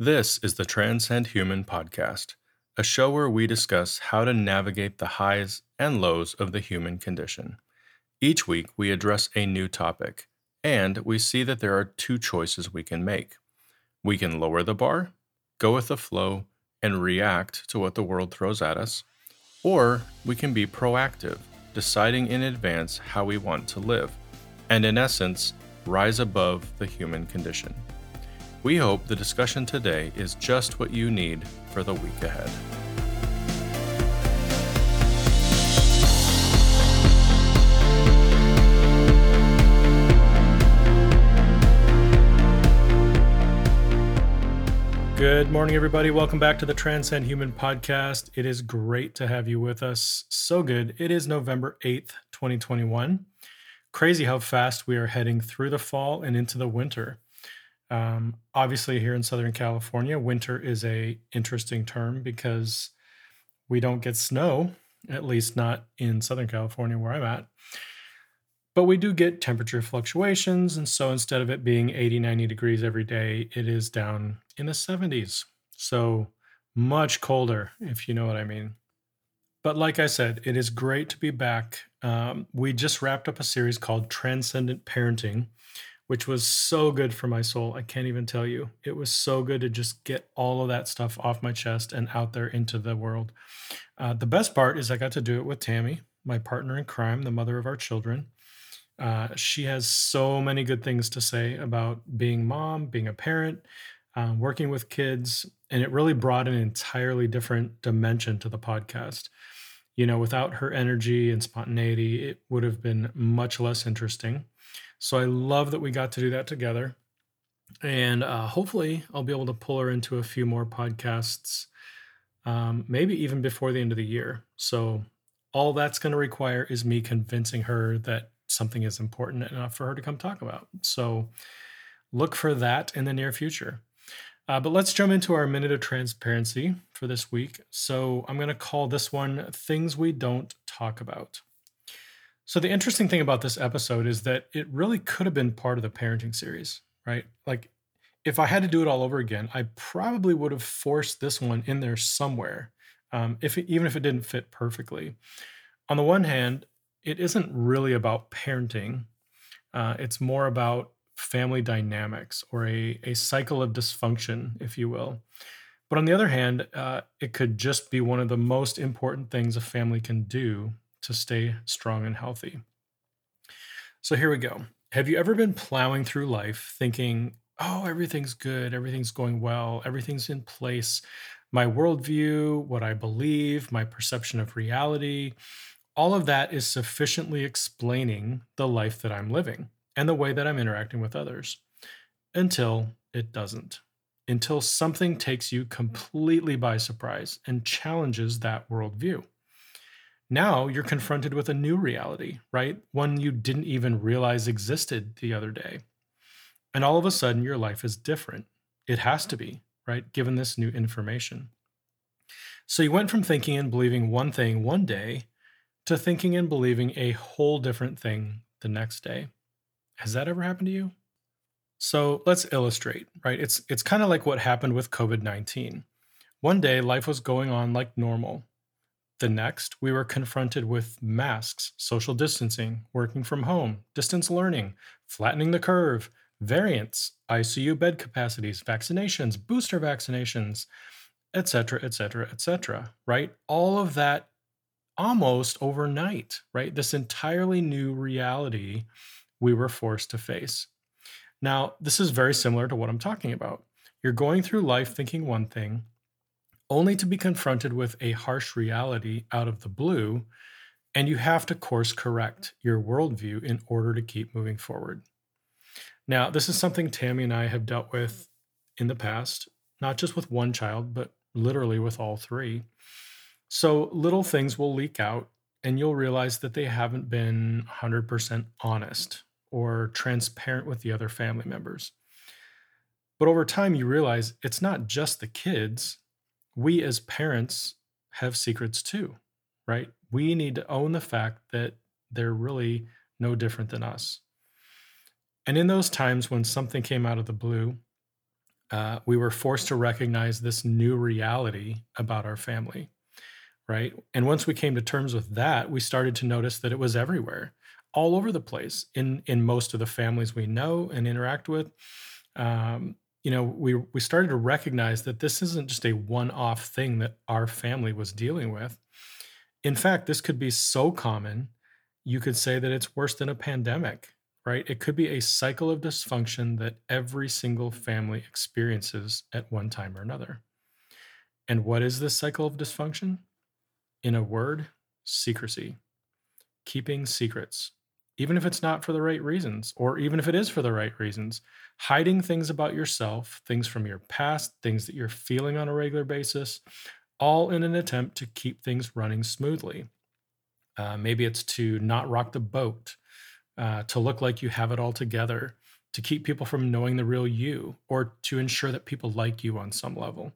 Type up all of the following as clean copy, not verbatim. This is the Transcend Human Podcast, a show where we discuss how to navigate the highs and lows of the human condition. Each week, we address a new topic, and we see that there are two choices we can make. We can lower the bar, go with the flow, and react to what the world throws at us, or we can be proactive, deciding in advance how we want to live, and in essence, rise above the human condition. We hope the discussion today is just what you need for the week ahead. Good morning, everybody. Welcome back to the Transcend Human Podcast. It is great to have you with us. So good. It is November 8th, 2021. Crazy how fast we are heading through the fall and into the winter. Obviously, here in Southern California, winter is an interesting term because we don't get snow, at least not in Southern California where I'm at. But we do get temperature fluctuations, and so instead of it being 80, 90 degrees every day, it is down in the 70s. So much colder, if you know what I mean. But like I said, it is great to be back. We just wrapped up a series called Transcendent Parenting, which was so good for my soul. I can't even tell you. It was so good to just get all of that stuff off my chest and out there into the world. The best part is I got to do it with Tammy, my partner in crime, the mother of our children. She has so many good things to say about being mom, being a parent, working with kids, and it really brought an entirely different dimension to the podcast. You know, without her energy and spontaneity, it would have been much less interesting. So I love that we got to do that together, and hopefully I'll be able to pull her into a few more podcasts, maybe even before the end of the year. So all that's going to require is me convincing her that something is important enough for her to come talk about. So look for that in the near future. But let's jump into our minute of transparency for this week. So I'm going to call this one Things We Don't Talk About. So the interesting thing about this episode is that it really could have been part of the parenting series, right? Like if I had to do it all over again, I probably would have forced this one in there somewhere, even if it didn't fit perfectly. On the one hand, it isn't really about parenting. It's more about family dynamics or a cycle of dysfunction, if you will. But on the other hand, it could just be one of the most important things a family can do to stay strong and healthy. So here we go. Have you ever been plowing through life thinking, oh, everything's good, everything's going well, everything's in place. My worldview, what I believe, my perception of reality, all of that is sufficiently explaining the life that I'm living and the way that I'm interacting with others. Until it doesn't. Until something takes you completely by surprise and challenges that worldview. Now you're confronted with a new reality, right? One you didn't even realize existed the other day. And all of a sudden, your life is different. It has to be, right? Given this new information. So you went from thinking and believing one thing one day to thinking and believing a whole different thing the next day. Has that ever happened to you? So let's illustrate, right? It's kind of like what happened with COVID-19. One day, life was going on like normal. The next, we were confronted with masks, social distancing, working from home, distance learning, flattening the curve, variants, ICU bed capacities, vaccinations, booster vaccinations, etc., etc., etc., right? All of that almost overnight, right? This entirely new reality we were forced to face. Now, this is very similar to what I'm talking about. You're going through life thinking one thing, only to be confronted with a harsh reality out of the blue, and you have to course correct your worldview in order to keep moving forward. Now, this is something Tammy and I have dealt with in the past, not just with one child, but literally with all three. So little things will leak out, and you'll realize that they haven't been 100% honest or transparent with the other family members. But over time, you realize it's not just the kids. We as parents have secrets too, right? We need to own the fact that they're really no different than us. And in those times when something came out of the blue, we were forced to recognize this new reality about our family, right? And once we came to terms with that, we started to notice that it was everywhere, all over the place, in most of the families we know and interact with. You know, we started to recognize that this isn't just a one-off thing that our family was dealing with. In fact, this could be so common, you could say that it's worse than a pandemic, right? It could be a cycle of dysfunction that every single family experiences at one time or another. And what is this cycle of dysfunction? In a word, secrecy. Keeping secrets, even if it's not for the right reasons, or even if it is for the right reasons, hiding things about yourself, things from your past, things that you're feeling on a regular basis, all in an attempt to keep things running smoothly. Maybe it's to not rock the boat, to look like you have it all together, to keep people from knowing the real you, or to ensure that people like you on some level.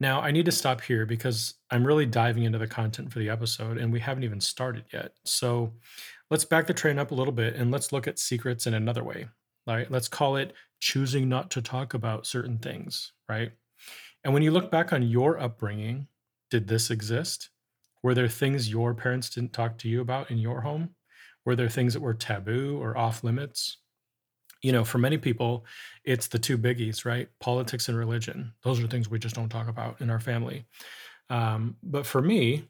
Now, I need to stop here because I'm really diving into the content for the episode, and we haven't even started yet. So let's back the train up a little bit, and let's look at secrets in another way. Right? Let's call it choosing not to talk about certain things, right? And when you look back on your upbringing, did this exist? Were there things your parents didn't talk to you about in your home? Were there things that were taboo or off limits? You know, for many people, it's the two biggies, right? Politics and religion. Those are things we just don't talk about in our family. But for me,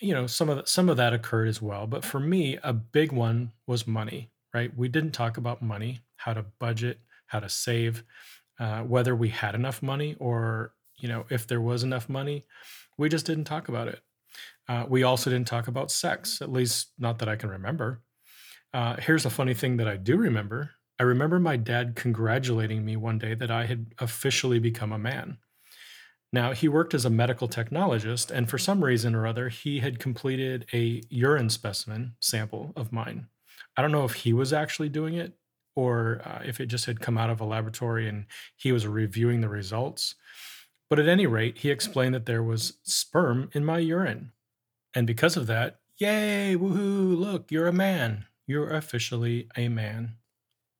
you know, some of that occurred as well. But for me, a big one was money, right? We didn't talk about money, how to budget, how to save, whether we had enough money or, you know, if there was enough money. We just didn't talk about it. We also didn't talk about sex, at least not that I can remember. Here's a funny thing that I do remember. I remember my dad congratulating me one day that I had officially become a man. Now, he worked as a medical technologist, and for some reason or other, he had completed a urine specimen sample of mine. I don't know if he was actually doing it or if it just had come out of a laboratory and he was reviewing the results. But at any rate, he explained that there was sperm in my urine. And because of that, yay, woohoo, look, you're a man. You're officially a man.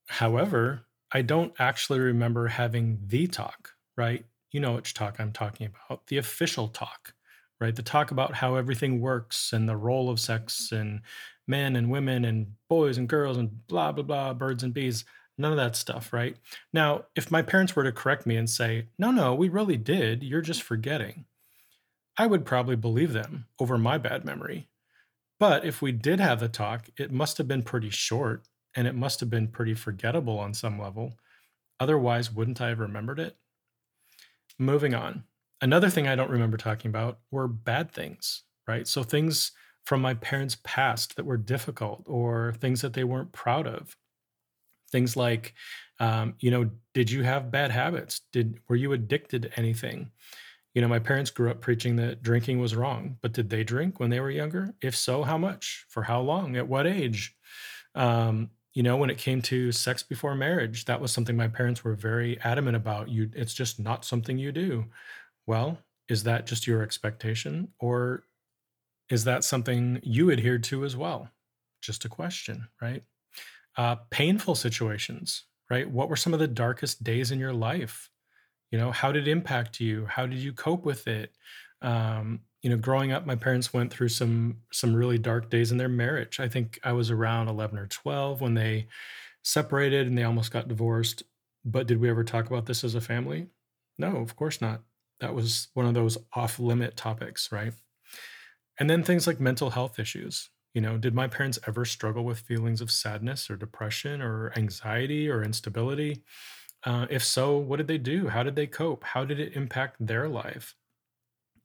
However, I don't actually remember having the talk, right? You know which talk I'm talking about, the official talk, right? The talk about how everything works and the role of sex and men and women and boys and girls and blah, blah, blah, birds and bees, none of that stuff, right? Now, if my parents were to correct me and say, no, we really did, you're just forgetting, I would probably believe them over my bad memory. But if we did have the talk, it must have been pretty short. And it must have been pretty forgettable on some level. Otherwise, wouldn't I have remembered it? Moving on. Another thing I don't remember talking about were bad things, right? So things from my parents' past that were difficult or things that they weren't proud of. Things like, you know, did you have bad habits? Were you addicted to anything? You know, my parents grew up preaching that drinking was wrong, but did they drink when they were younger? If so, how much? For how long? At what age? You know, when it came to sex before marriage, that was something my parents were very adamant about. It's just not something you do. Well, is that just your expectation, or is that something you adhered to as well? Just a question, right? Painful situations, right? What were some of the darkest days in your life? You know, how did it impact you? How did you cope with it? You know, growing up, my parents went through some really dark days in their marriage. I think I was around 11 or 12 when they separated and they almost got divorced. But did we ever talk about this as a family? No, of course not. That was one of those off-limit topics, right? And then things like mental health issues. You know, did my parents ever struggle with feelings of sadness or depression or anxiety or instability? If so, what did they do? How did they cope? How did it impact their life?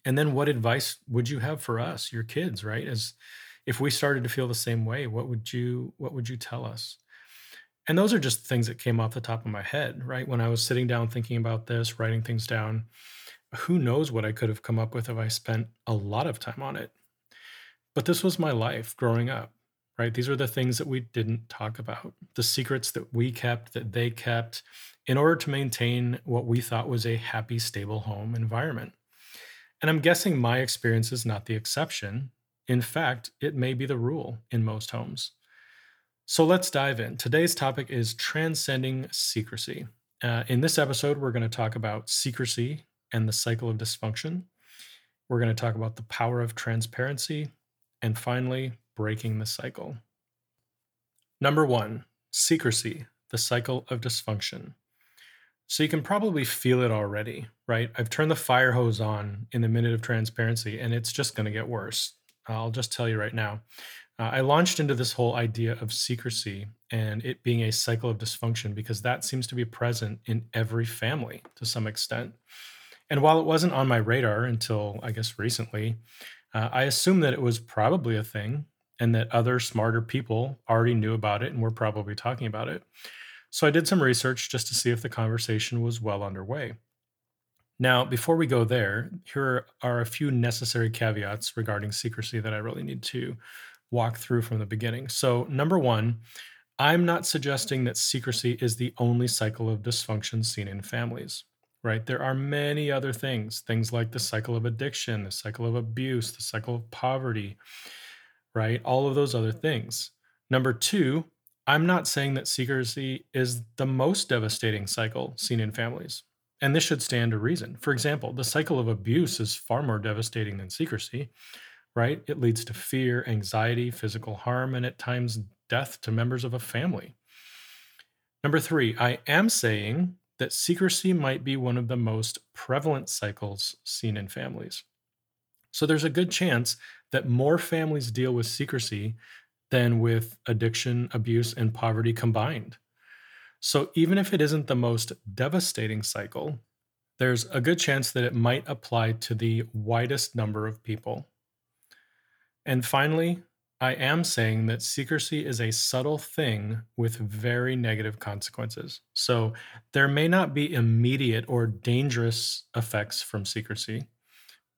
And then what advice would you have for us, your kids, right? As if we started to feel the same way, what would you tell us? And those are just things that came off the top of my head, right? When I was sitting down thinking about this, writing things down, who knows what I could have come up with if I spent a lot of time on it. But this was my life growing up, right? These were the things that we didn't talk about, the secrets that we kept, that they kept, in order to maintain what we thought was a happy, stable home environment. And I'm guessing my experience is not the exception. In fact, it may be the rule in most homes. So let's dive in. Today's topic is transcending secrecy. In this episode, we're going to talk about secrecy and the cycle of dysfunction. We're going to talk about the power of transparency. And finally, breaking the cycle. Number one, secrecy, the cycle of dysfunction. So you can probably feel it already, right? I've turned the fire hose on in the minute of transparency, and it's just going to get worse. I'll just tell you right now. I launched into this whole idea of secrecy and it being a cycle of dysfunction because that seems to be present in every family to some extent. And while it wasn't on my radar until, I guess, recently, I assumed that it was probably a thing and that other smarter people already knew about it and were probably talking about it. So I did some research just to see if the conversation was well underway. Now, before we go there, here are a few necessary caveats regarding secrecy that I really need to walk through from the beginning. So, number one, I'm not suggesting that secrecy is the only cycle of dysfunction seen in families, right? There are many other things like the cycle of addiction, the cycle of abuse, the cycle of poverty, right? All of those other things. Number two, I'm not saying that secrecy is the most devastating cycle seen in families. And this should stand to reason. For example, the cycle of abuse is far more devastating than secrecy, right? It leads to fear, anxiety, physical harm, and at times death to members of a family. Number three, I am saying that secrecy might be one of the most prevalent cycles seen in families. So there's a good chance that more families deal with secrecy than with addiction, abuse, and poverty combined. So even if it isn't the most devastating cycle, there's a good chance that it might apply to the widest number of people. And finally, I am saying that secrecy is a subtle thing with very negative consequences. So there may not be immediate or dangerous effects from secrecy,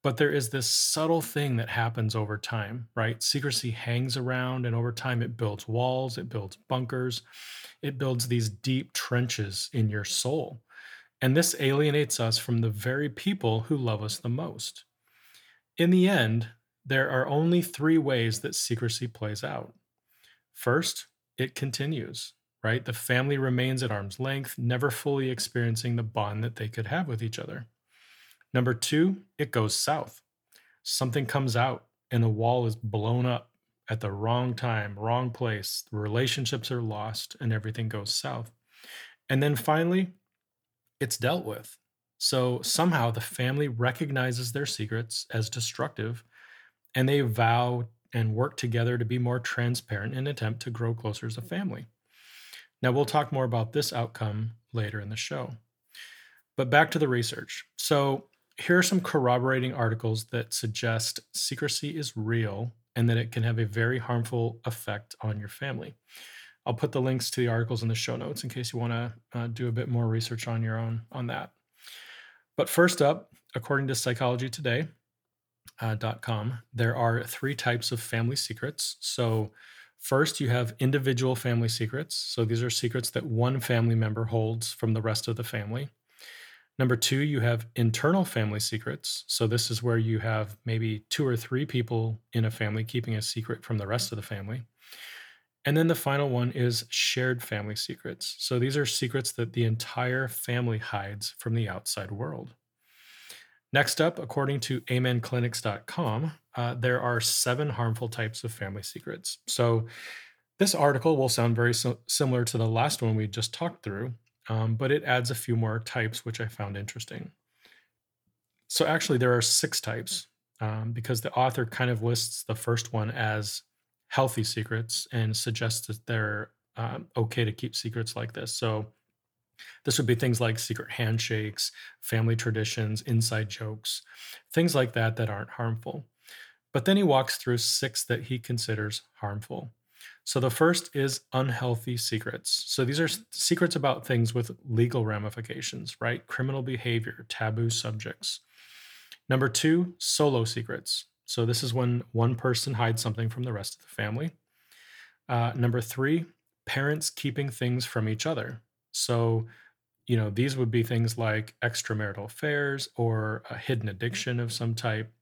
but there is this subtle thing that happens over time, right? Secrecy hangs around, and over time it builds walls, it builds bunkers, it builds these deep trenches in your soul. And this alienates us from the very people who love us the most. In the end, there are only three ways that secrecy plays out. First, it continues, right? The family remains at arm's length, never fully experiencing the bond that they could have with each other. Number two, it goes south. Something comes out and a wall is blown up at the wrong time, wrong place. The relationships are lost and everything goes south. And then finally, it's dealt with. So somehow the family recognizes their secrets as destructive and they vow and work together to be more transparent in an attempt to grow closer as a family. Now, we'll talk more about this outcome later in the show. But back to the research. So here are some corroborating articles that suggest secrecy is real and that it can have a very harmful effect on your family. I'll put the links to the articles in the show notes in case you want to do a bit more research on your own on that. But first up, according to Psychology Today, .com, there are three types of family secrets. So first, you have individual family secrets. So these are secrets that one family member holds from the rest of the family. Number two, you have internal family secrets. So this is where you have maybe two or three people in a family keeping a secret from the rest of the family. And then the final one is shared family secrets. So these are secrets that the entire family hides from the outside world. Next up, according to amenclinics.com, there are seven harmful types of family secrets. So this article will sound very similar to the last one we just talked through. But it adds a few more types, which I found interesting. So actually, there are six types because the author kind of lists the first one as healthy secrets and suggests that they're okay to keep secrets like this. So this would be things like secret handshakes, family traditions, inside jokes, things like that that aren't harmful. But then he walks through six that he considers harmful. So the first is unhealthy secrets. So these are secrets about things with legal ramifications, right? Criminal behavior, taboo subjects. Number two, solo secrets. So this is when one person hides something from the rest of the family. Number three, parents keeping things from each other. So, you know, these would be things like extramarital affairs or a hidden addiction of some type.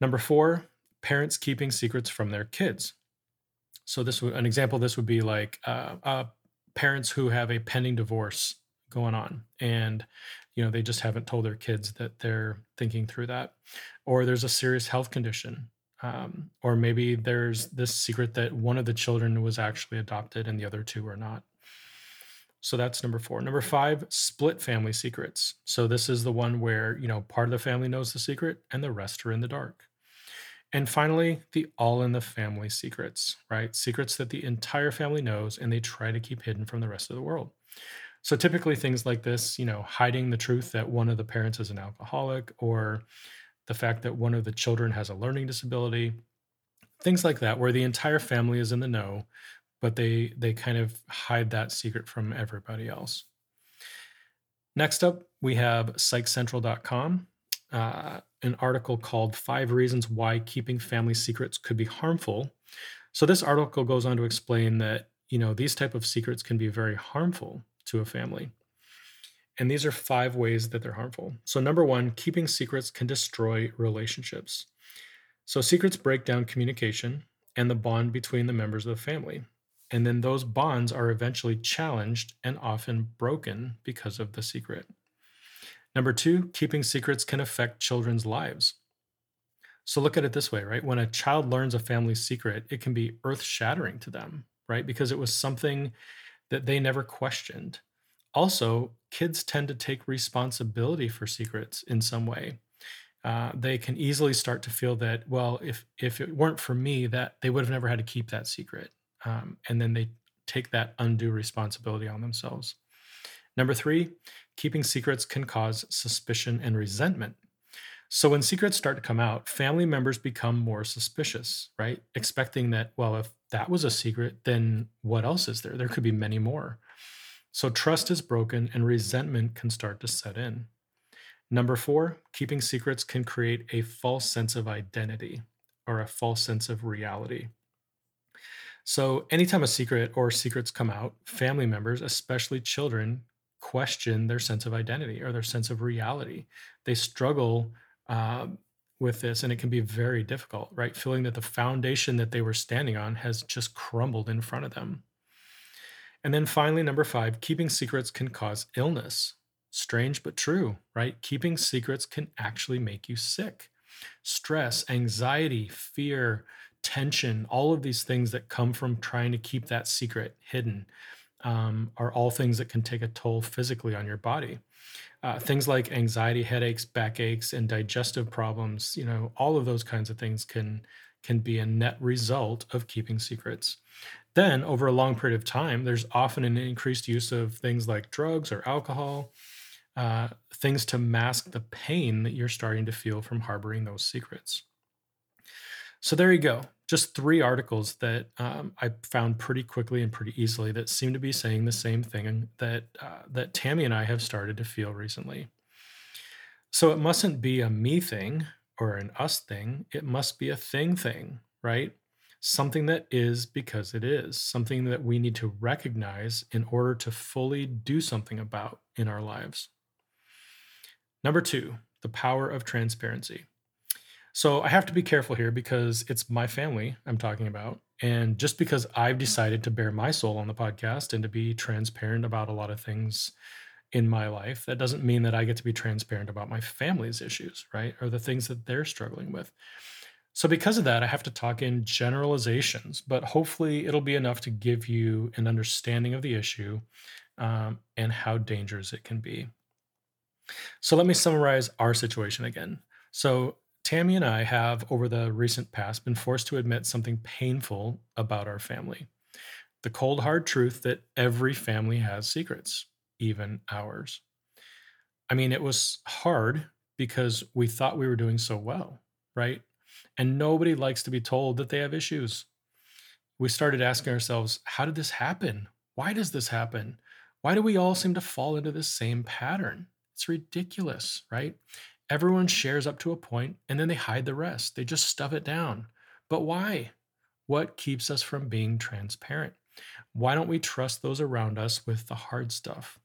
Number four, parents keeping secrets from their kids. So this would be like parents who have a pending divorce going on. And, you know, they just haven't told their kids that they're thinking through that. Or there's a serious health condition. Or maybe there's this secret that one of the children was actually adopted and the other two were not. So that's number four. Number five, split family secrets. So this is the one where, you know, part of the family knows the secret and the rest are in the dark. And finally, the all in the family secrets, right? Secrets that the entire family knows and they try to keep hidden from the rest of the world. So typically things like this, you know, hiding the truth that one of the parents is an alcoholic, or the fact that one of the children has a learning disability, things like that, where the entire family is in the know, but they kind of hide that secret from everybody else. Next up, we have PsychCentral.com, an article called 5 Reasons Why Keeping Family Secrets Could Be Harmful. So this article goes on to explain that, you know, these type of secrets can be very harmful to a family. And these are 5 ways that they're harmful. So number one, keeping secrets can destroy relationships. So secrets break down communication and the bond between the members of the family. And then those bonds are eventually challenged and often broken because of the secret. Number two, keeping secrets can affect children's lives. So look at it this way, right? When a child learns a family secret, it can be earth-shattering to them, right? Because it was something that they never questioned. Also, kids tend to take responsibility for secrets in some way. They can easily start to feel that, well, if it weren't for me, that they would have never had to keep that secret. And then they take that undue responsibility on themselves. Number three, keeping secrets can cause suspicion and resentment. So when secrets start to come out, family members become more suspicious, right? Expecting that, well, if that was a secret, then what else is there? There could be many more. So trust is broken and resentment can start to set in. Number four, keeping secrets can create a false sense of identity or a false sense of reality. So anytime a secret or secrets come out, family members, especially children, question their sense of identity or their sense of reality. They struggle with this, and it can be very difficult, right? Feeling that the foundation that they were standing on has just crumbled in front of them. And then finally, number five, keeping secrets can cause illness. Strange, but true, right? Keeping secrets can actually make you sick. Stress, anxiety, fear, tension, all of these things that come from trying to keep that secret hidden are all things that can take a toll physically on your body. Things like anxiety, headaches, backaches, and digestive problems, you know, all of those kinds of things can be a net result of keeping secrets. Then over a long period of time, there's often an increased use of things like drugs or alcohol, things to mask the pain that you're starting to feel from harboring those secrets. So there you go. Just 3 articles that I found pretty quickly and pretty easily that seem to be saying the same thing that that Tammy and I have started to feel recently. So it mustn't be a me thing or an us thing. It must be a thing, right? Something that is because it is, something that we need to recognize in order to fully do something about in our lives. Number 2, the power of transparency. So I have to be careful here because it's my family I'm talking about. And just because I've decided to bare my soul on the podcast and to be transparent about a lot of things in my life, that doesn't mean that I get to be transparent about my family's issues, right? Or the things that they're struggling with. So because of that, I have to talk in generalizations, but hopefully it'll be enough to give you an understanding of the issue and how dangerous it can be. So let me summarize our situation again. So Tammy and I have, over the recent past, been forced to admit something painful about our family. The cold, hard truth that every family has secrets, even ours. I mean, it was hard because we thought we were doing so well, right? And nobody likes to be told that they have issues. We started asking ourselves, how did this happen? Why does this happen? Why do we all seem to fall into the same pattern? It's ridiculous, right? Everyone shares up to a point and then they hide the rest. They just stuff it down. But why? What keeps us from being transparent? Why don't we trust those around us with the hard stuff?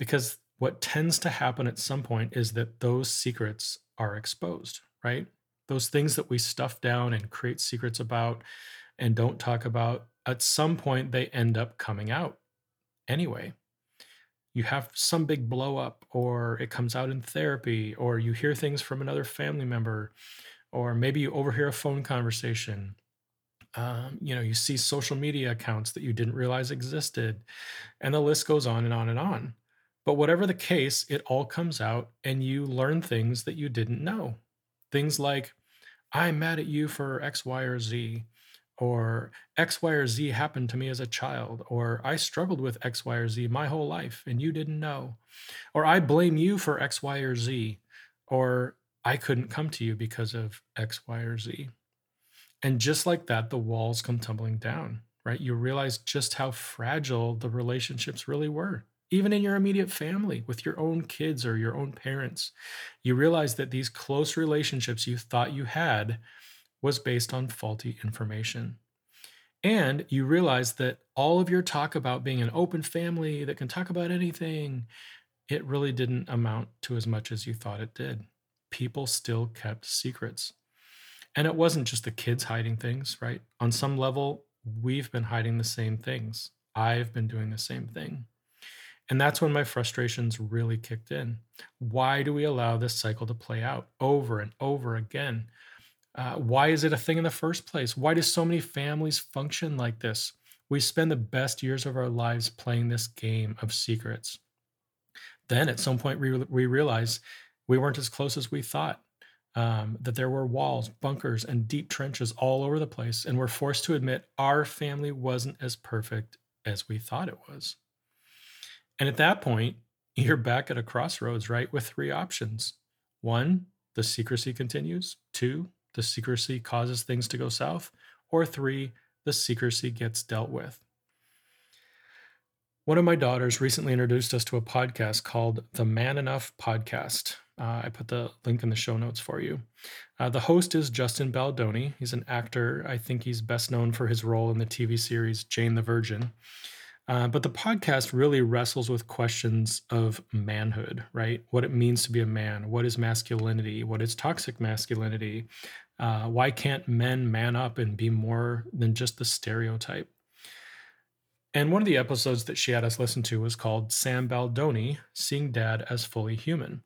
Because what tends to happen at some point is that those secrets are exposed, right? Those things that we stuff down and create secrets about and don't talk about, at some point they end up coming out anyway. you have some big blow up, or it comes out in therapy, or you hear things from another family member, or maybe you overhear a phone conversation. You see social media accounts that you didn't realize existed, and the list goes on and on and on. But whatever the case, it all comes out and you learn things that you didn't know. Things like, I'm mad at you for X, Y, or Z, or X, Y, or Z happened to me as a child, or I struggled with X, Y, or Z my whole life and you didn't know, or I blame you for X, Y, or Z, or I couldn't come to you because of X, Y, or Z. And just like that, the walls come tumbling down, right? You realize just how fragile the relationships really were, even in your immediate family, with your own kids or your own parents. You realize that these close relationships you thought you had was based on faulty information. And you realize that all of your talk about being an open family that can talk about anything, it really didn't amount to as much as you thought it did. People still kept secrets. And it wasn't just the kids hiding things, right? On some level, we've been hiding the same things. I've been doing the same thing. And that's when my frustrations really kicked in. Why do we allow this cycle to play out over and over again? Why is it a thing in the first place? Why do so many families function like this? We spend the best years of our lives playing this game of secrets. Then at some point, we realize we weren't as close as we thought. That there were walls, bunkers, and deep trenches all over the place, and we're forced to admit our family wasn't as perfect as we thought it was. And at that point, you're back at a crossroads, right, with three options. 1, the secrecy continues. 2, the secrecy causes things to go south. Or 3, the secrecy gets dealt with. One of my daughters recently introduced us to a podcast called The Man Enough Podcast. I put the link in the show notes for you. The host is Justin Baldoni. He's an actor. I think he's best known for his role in the TV series Jane the Virgin. But the podcast really wrestles with questions of manhood, right? What it means to be a man. What is masculinity? What is toxic masculinity? Why can't men man up and be more than just the stereotype? And one of the episodes that she had us listen to was called Sam Baldoni, Seeing Dad as Fully Human.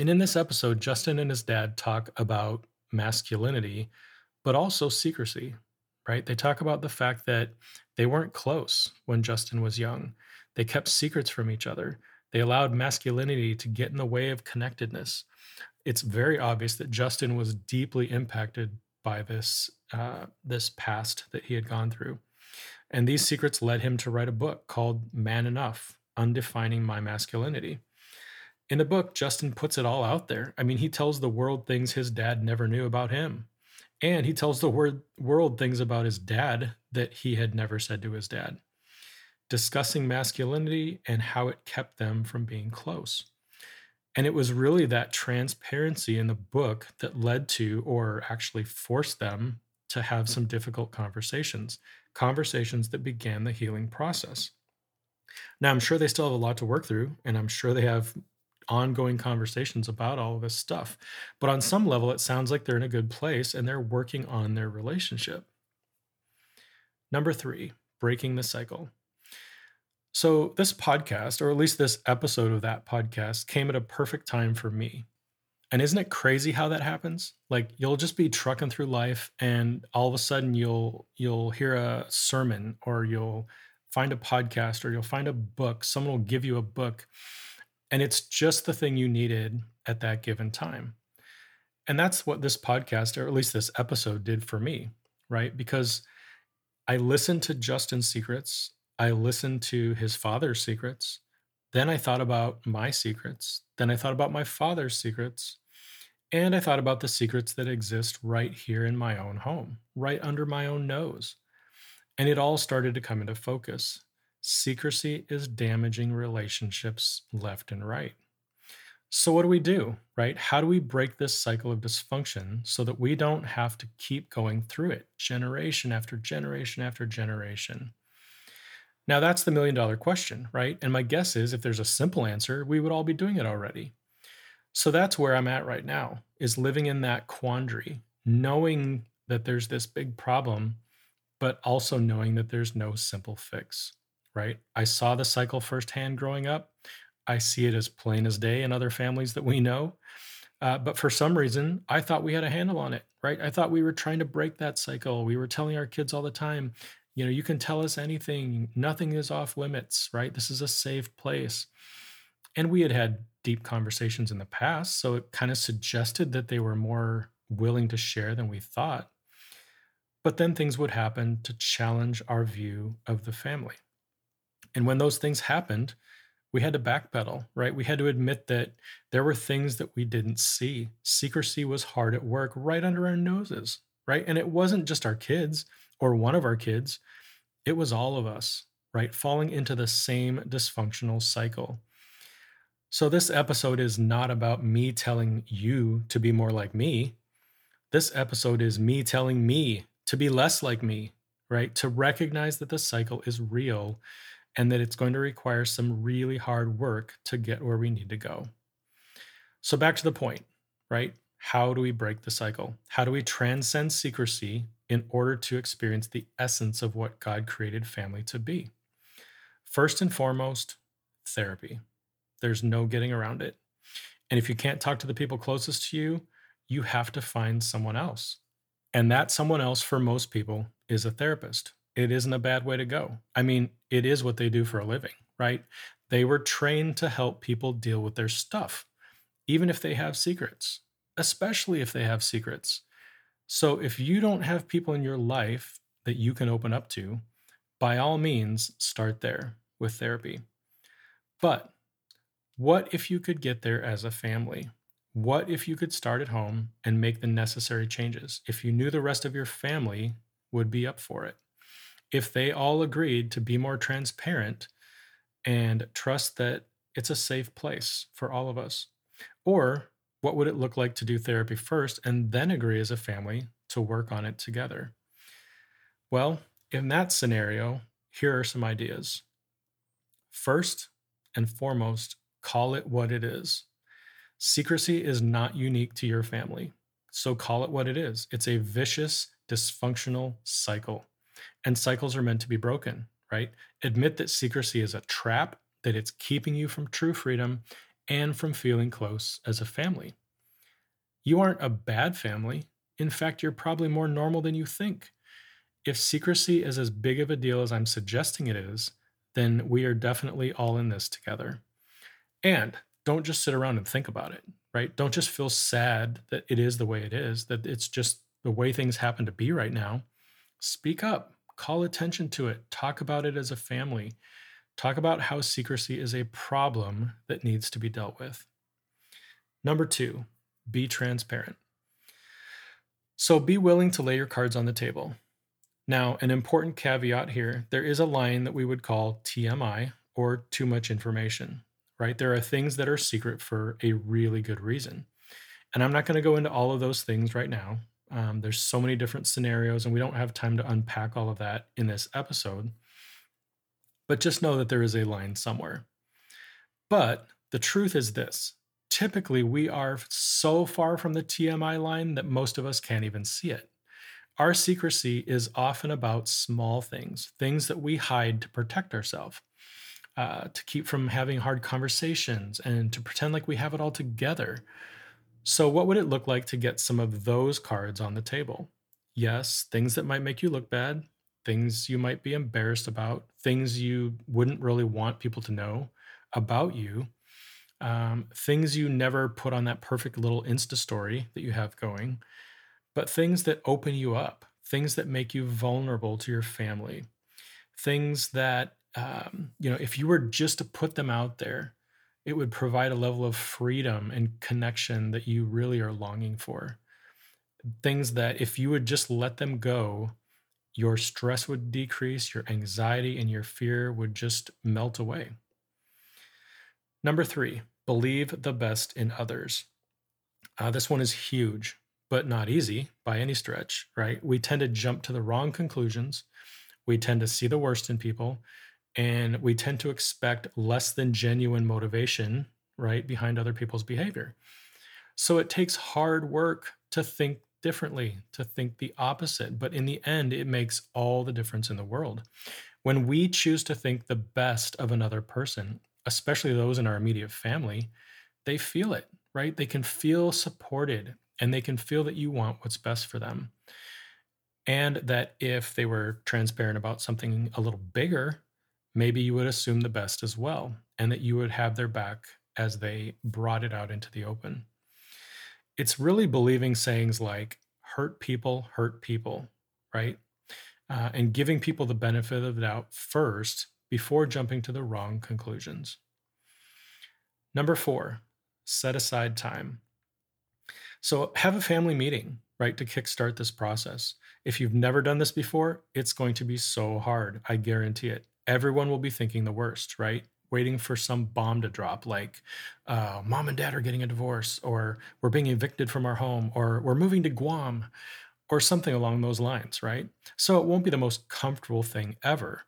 And in this episode, Justin and his dad talk about masculinity, but also secrecy, right? They talk about the fact that they weren't close when Justin was young. They kept secrets from each other. They allowed masculinity to get in the way of connectedness. It's very obvious that Justin was deeply impacted by this past that he had gone through. And these secrets led him to write a book called Man Enough: Undefining My Masculinity. In the book, Justin puts it all out there. I mean, he tells the world things his dad never knew about him. And he tells the world things about his dad that he had never said to his dad, discussing masculinity and how it kept them from being close. And it was really that transparency in the book that led to, or actually forced them to have some difficult conversations that began the healing process. Now, I'm sure they still have a lot to work through, and I'm sure they have ongoing conversations about all of this stuff. But on some level, it sounds like they're in a good place and they're working on their relationship. Number 3, breaking the cycle. So this podcast, or at least this episode of that podcast, came at a perfect time for me. And isn't it crazy how that happens? Like, you'll just be trucking through life and all of a sudden you'll hear a sermon, or you'll find a podcast, or you'll find a book. Someone will give you a book. And it's just the thing you needed at that given time. And that's what this podcast, or at least this episode, did for me, right? Because I listened to Justin's secrets. I listened to his father's secrets. Then I thought about my secrets. Then I thought about my father's secrets. And I thought about the secrets that exist right here in my own home, right under my own nose. And it all started to come into focus. Secrecy is damaging relationships left and right. So what do we do, right? How do we break this cycle of dysfunction so that we don't have to keep going through it generation after generation after generation? Now, that's the million-dollar question, right? And my guess is if there's a simple answer, we would all be doing it already. So that's where I'm at right now, is living in that quandary, knowing that there's this big problem, but also knowing that there's no simple fix. right? I saw the cycle firsthand growing up. I see it as plain as day in other families that we know. But for some reason, I thought we had a handle on it, right? I thought we were trying to break that cycle. We were telling our kids all the time, you know, you can tell us anything. Nothing is off limits, right? This is a safe place. And we had had deep conversations in the past, so it kind of suggested that they were more willing to share than we thought. But then things would happen to challenge our view of the family. And when those things happened, we had to backpedal, right? We had to admit that there were things that we didn't see. Secrecy was hard at work right under our noses, right? And it wasn't just our kids or one of our kids. It was all of us, right? Falling into the same dysfunctional cycle. So this episode is not about me telling you to be more like me. This episode is me telling me to be less like me, right? To recognize that the cycle is real and that it's going to require some really hard work to get where we need to go. So back to the point, right? How do we break the cycle? How do we transcend secrecy in order to experience the essence of what God created family to be? First and foremost, therapy. There's no getting around it. And if you can't talk to the people closest to you, you have to find someone else. And that someone else for most people is a therapist. It isn't a bad way to go. I mean, it is what they do for a living, right? They were trained to help people deal with their stuff, even if they have secrets, especially if they have secrets. So if you don't have people in your life that you can open up to, by all means, start there with therapy. But what if you could get there as a family? What if you could start at home and make the necessary changes? If you knew the rest of your family would be up for it. If they all agreed to be more transparent and trust that it's a safe place for all of us. Or what would it look like to do therapy first and then agree as a family to work on it together? Well, in that scenario, here are some ideas. First and foremost, call it what it is. Secrecy is not unique to your family, so call it what it is. It's a vicious, dysfunctional cycle, and cycles are meant to be broken, right? Admit that secrecy is a trap, that it's keeping you from true freedom and from feeling close as a family. You aren't a bad family. In fact, you're probably more normal than you think. If secrecy is as big of a deal as I'm suggesting it is, then we are definitely all in this together. And don't just sit around and think about it, right? Don't just feel sad that it is the way it is, that it's just the way things happen to be right now. Speak up, call attention to it, talk about it as a family, talk about how secrecy is a problem that needs to be dealt with. Number two, be transparent. So be willing to lay your cards on the table. Now, an important caveat here, there is a line that we would call TMI, or too much information. Right? There are things that are secret for a really good reason. And I'm not going to go into all of those things right now. There's so many different scenarios, and we don't have time to unpack all of that in this episode. But just know that there is a line somewhere. But the truth is this. Typically, we are so far from the TMI line that most of us can't even see it. Our secrecy is often about small things, things that we hide to protect ourselves. To keep from having hard conversations and to pretend like we have it all together. So what would it look like to get some of those cards on the table? Yes, things that might make you look bad, things you might be embarrassed about, things you wouldn't really want people to know about you, things you never put on that perfect little Insta story that you have going, but things that open you up, things that make you vulnerable to your family, things that if you were just to put them out there, it would provide a level of freedom and connection that you really are longing for. Things that if you would just let them go, your stress would decrease, your anxiety and your fear would just melt away. Number three, believe the best in others. This one is huge, but not easy by any stretch, right? We tend to jump to the wrong conclusions. We tend to see the worst in people. And we tend to expect less than genuine motivation, right, behind other people's behavior. So it takes hard work to think differently, to think the opposite. But in the end, it makes all the difference in the world. When we choose to think the best of another person, especially those in our immediate family, they feel it, right? They can feel supported and they can feel that you want what's best for them. And that if they were transparent about something a little bigger, maybe you would assume the best as well, and that you would have their back as they brought it out into the open. It's really believing sayings like hurt people, right? And giving people the benefit of the doubt first before jumping to the wrong conclusions. Number 4, set aside time. So have a family meeting, right, to kickstart this process. If you've never done this before, it's going to be so hard. I guarantee it. Everyone will be thinking the worst, right? Waiting for some bomb to drop, like mom and dad are getting a divorce, or we're being evicted from our home, or we're moving to Guam, or something along those lines, right? So it won't be the most comfortable thing ever.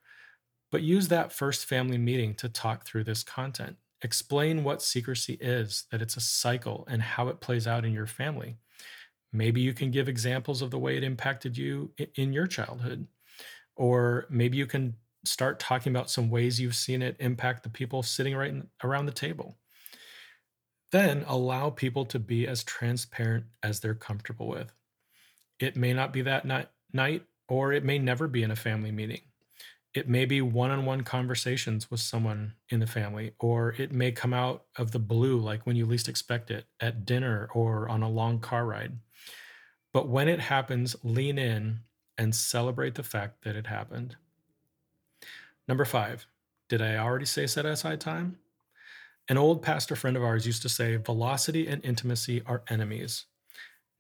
But use that first family meeting to talk through this content. Explain what secrecy is, that it's a cycle, and how it plays out in your family. Maybe you can give examples of the way it impacted you in your childhood. Or maybe you can start talking about some ways you've seen it impact the people sitting right around the table. Then allow people to be as transparent as they're comfortable with. It may not be that night, or it may never be in a family meeting. It may be one-on-one conversations with someone in the family, or it may come out of the blue, like when you least expect it, at dinner or on a long car ride. But when it happens, lean in and celebrate the fact that it happened. Number 5, did I already say set aside time? An old pastor friend of ours used to say, velocity and intimacy are enemies.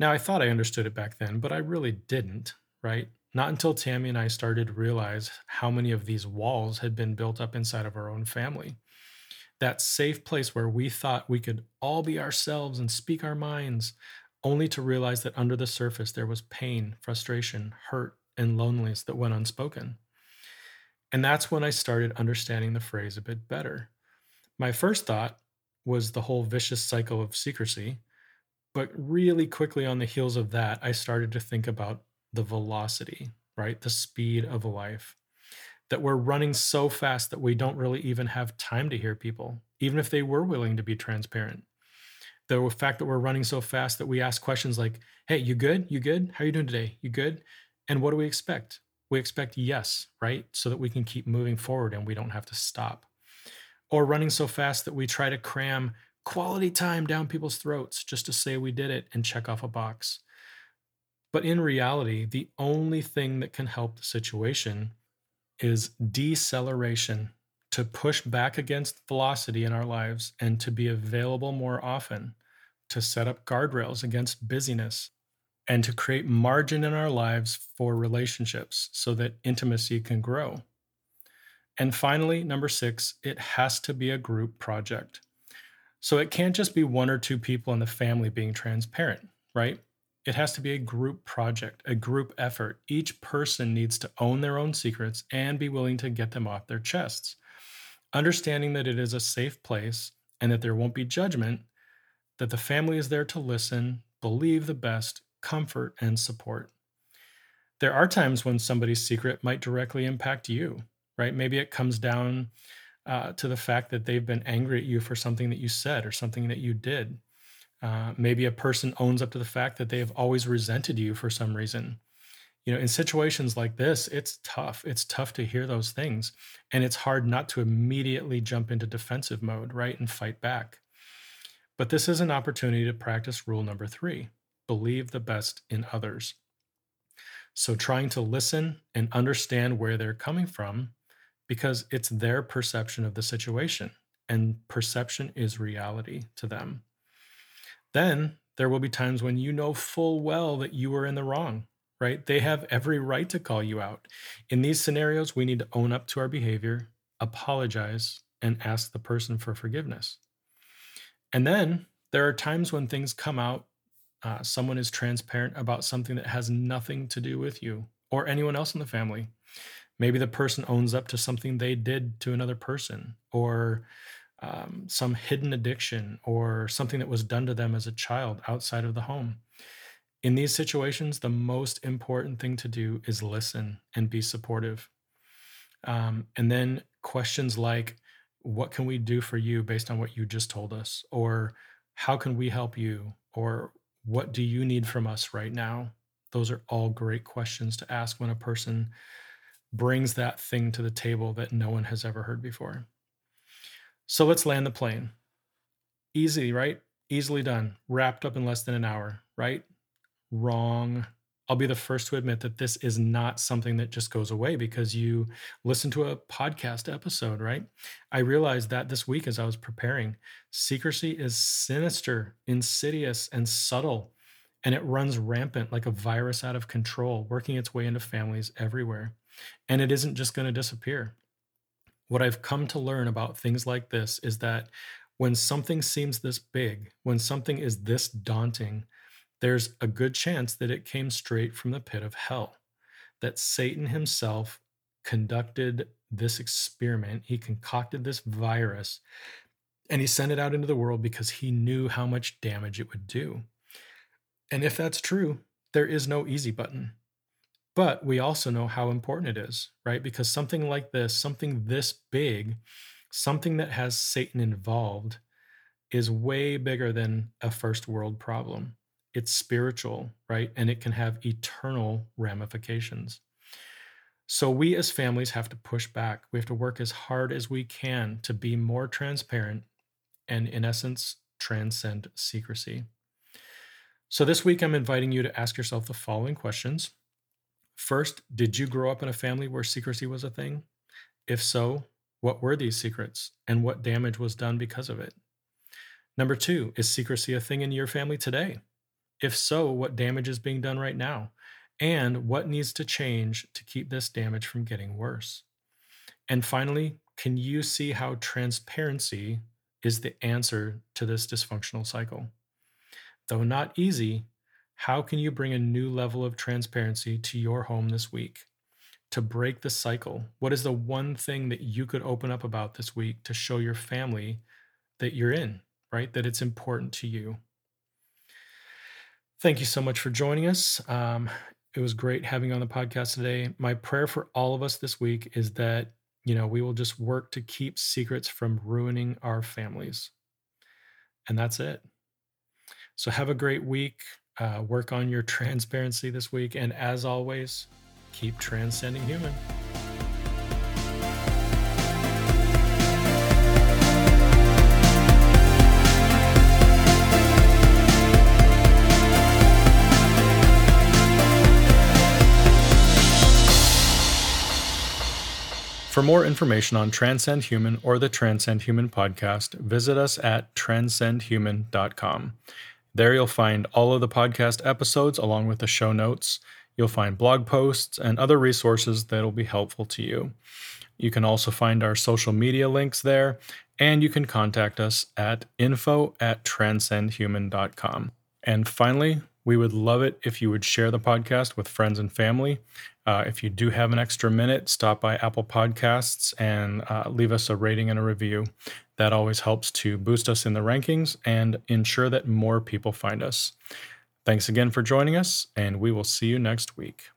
Now, I thought I understood it back then, but I really didn't, right? Not until Tammy and I started to realize how many of these walls had been built up inside of our own family. That safe place where we thought we could all be ourselves and speak our minds, only to realize that under the surface there was pain, frustration, hurt, and loneliness that went unspoken. And that's when I started understanding the phrase a bit better. My first thought was the whole vicious cycle of secrecy, but really quickly on the heels of that, I started to think about the velocity, right? The speed of life. That we're running so fast that we don't really even have time to hear people, even if they were willing to be transparent. The fact that we're running so fast that we ask questions like, hey, you good? You good? How are you doing today? You good? And what do we expect? We expect yes, right? So that we can keep moving forward and we don't have to stop. Or running so fast that we try to cram quality time down people's throats just to say we did it and check off a box. But in reality, the only thing that can help the situation is deceleration, to push back against velocity in our lives and to be available more often, to set up guardrails against busyness, and to create margin in our lives for relationships so that intimacy can grow. And finally, number 6, it has to be a group project. So it can't just be one or two people in the family being transparent, right? It has to be a group project, a group effort. Each person needs to own their own secrets and be willing to get them off their chests. Understanding that it is a safe place and that there won't be judgment, that the family is there to listen, believe the best, comfort, and support. There are times when somebody's secret might directly impact you, right? Maybe it comes down to the fact that they've been angry at you for something that you said or something that you did. Maybe a person owns up to the fact that they have always resented you for some reason. You know, in situations like this, it's tough. It's tough to hear those things. And it's hard not to immediately jump into defensive mode, right? And fight back. But this is an opportunity to practice rule number 3. Believe the best in others. So trying to listen and understand where they're coming from, because it's their perception of the situation, and perception is reality to them. Then there will be times when you know full well that you were in the wrong, right? They have every right to call you out. In these scenarios, we need to own up to our behavior, apologize, and ask the person for forgiveness. And then there are times when things come out. Someone is transparent about something that has nothing to do with you or anyone else in the family. Maybe the person owns up to something they did to another person, or some hidden addiction, or something that was done to them as a child outside of the home. In these situations, the most important thing to do is listen and be supportive. And then questions like, what can we do for you based on what you just told us? Or how can we help you? Or what do you need from us right now? Those are all great questions to ask when a person brings that thing to the table that no one has ever heard before. So let's land the plane. Easy, right? Easily done. Wrapped up in less than an hour, right? Wrong. I'll be the first to admit that this is not something that just goes away because you listen to a podcast episode, right? I realized that this week as I was preparing, secrecy is sinister, insidious, and subtle, and it runs rampant like a virus out of control, working its way into families everywhere. And it isn't just going to disappear. What I've come to learn about things like this is that when something seems this big, when something is this daunting, there's a good chance that it came straight from the pit of hell, that Satan himself conducted this experiment. He concocted this virus, and he sent it out into the world because he knew how much damage it would do. And if that's true, there is no easy button. But we also know how important it is, right? Because something like this, something this big, something that has Satan involved is way bigger than a first world problem. It's spiritual, right? And it can have eternal ramifications. So we as families have to push back. We have to work as hard as we can to be more transparent and, in essence, transcend secrecy. So this week, I'm inviting you to ask yourself the following questions. First, did you grow up in a family where secrecy was a thing? If so, what were these secrets and what damage was done because of it? Number two, is secrecy a thing in your family today? If so, what damage is being done right now? And what needs to change to keep this damage from getting worse? And finally, can you see how transparency is the answer to this dysfunctional cycle? Though not easy, how can you bring a new level of transparency to your home this week to break the cycle? What is the one thing that you could open up about this week to show your family that you're in, right? That it's important to you? Thank you so much for joining us. It was great having you on the podcast today. My prayer for all of us this week is that, we will just work to keep secrets from ruining our families. And that's it. So have a great week. Work on your transparency this week. And as always, keep transcending human. For more information on Transcend Human or the Transcend Human podcast, visit us at transcendhuman.com. There you'll find all of the podcast episodes along with the show notes. You'll find blog posts and other resources that will be helpful to you. You can also find our social media links there, and you can contact us at info@transcendhuman.com. And finally, we would love it if you would share the podcast with friends and family. If you do have an extra minute, stop by Apple Podcasts and leave us a rating and a review. That always helps to boost us in the rankings and ensure that more people find us. Thanks again for joining us, and we will see you next week.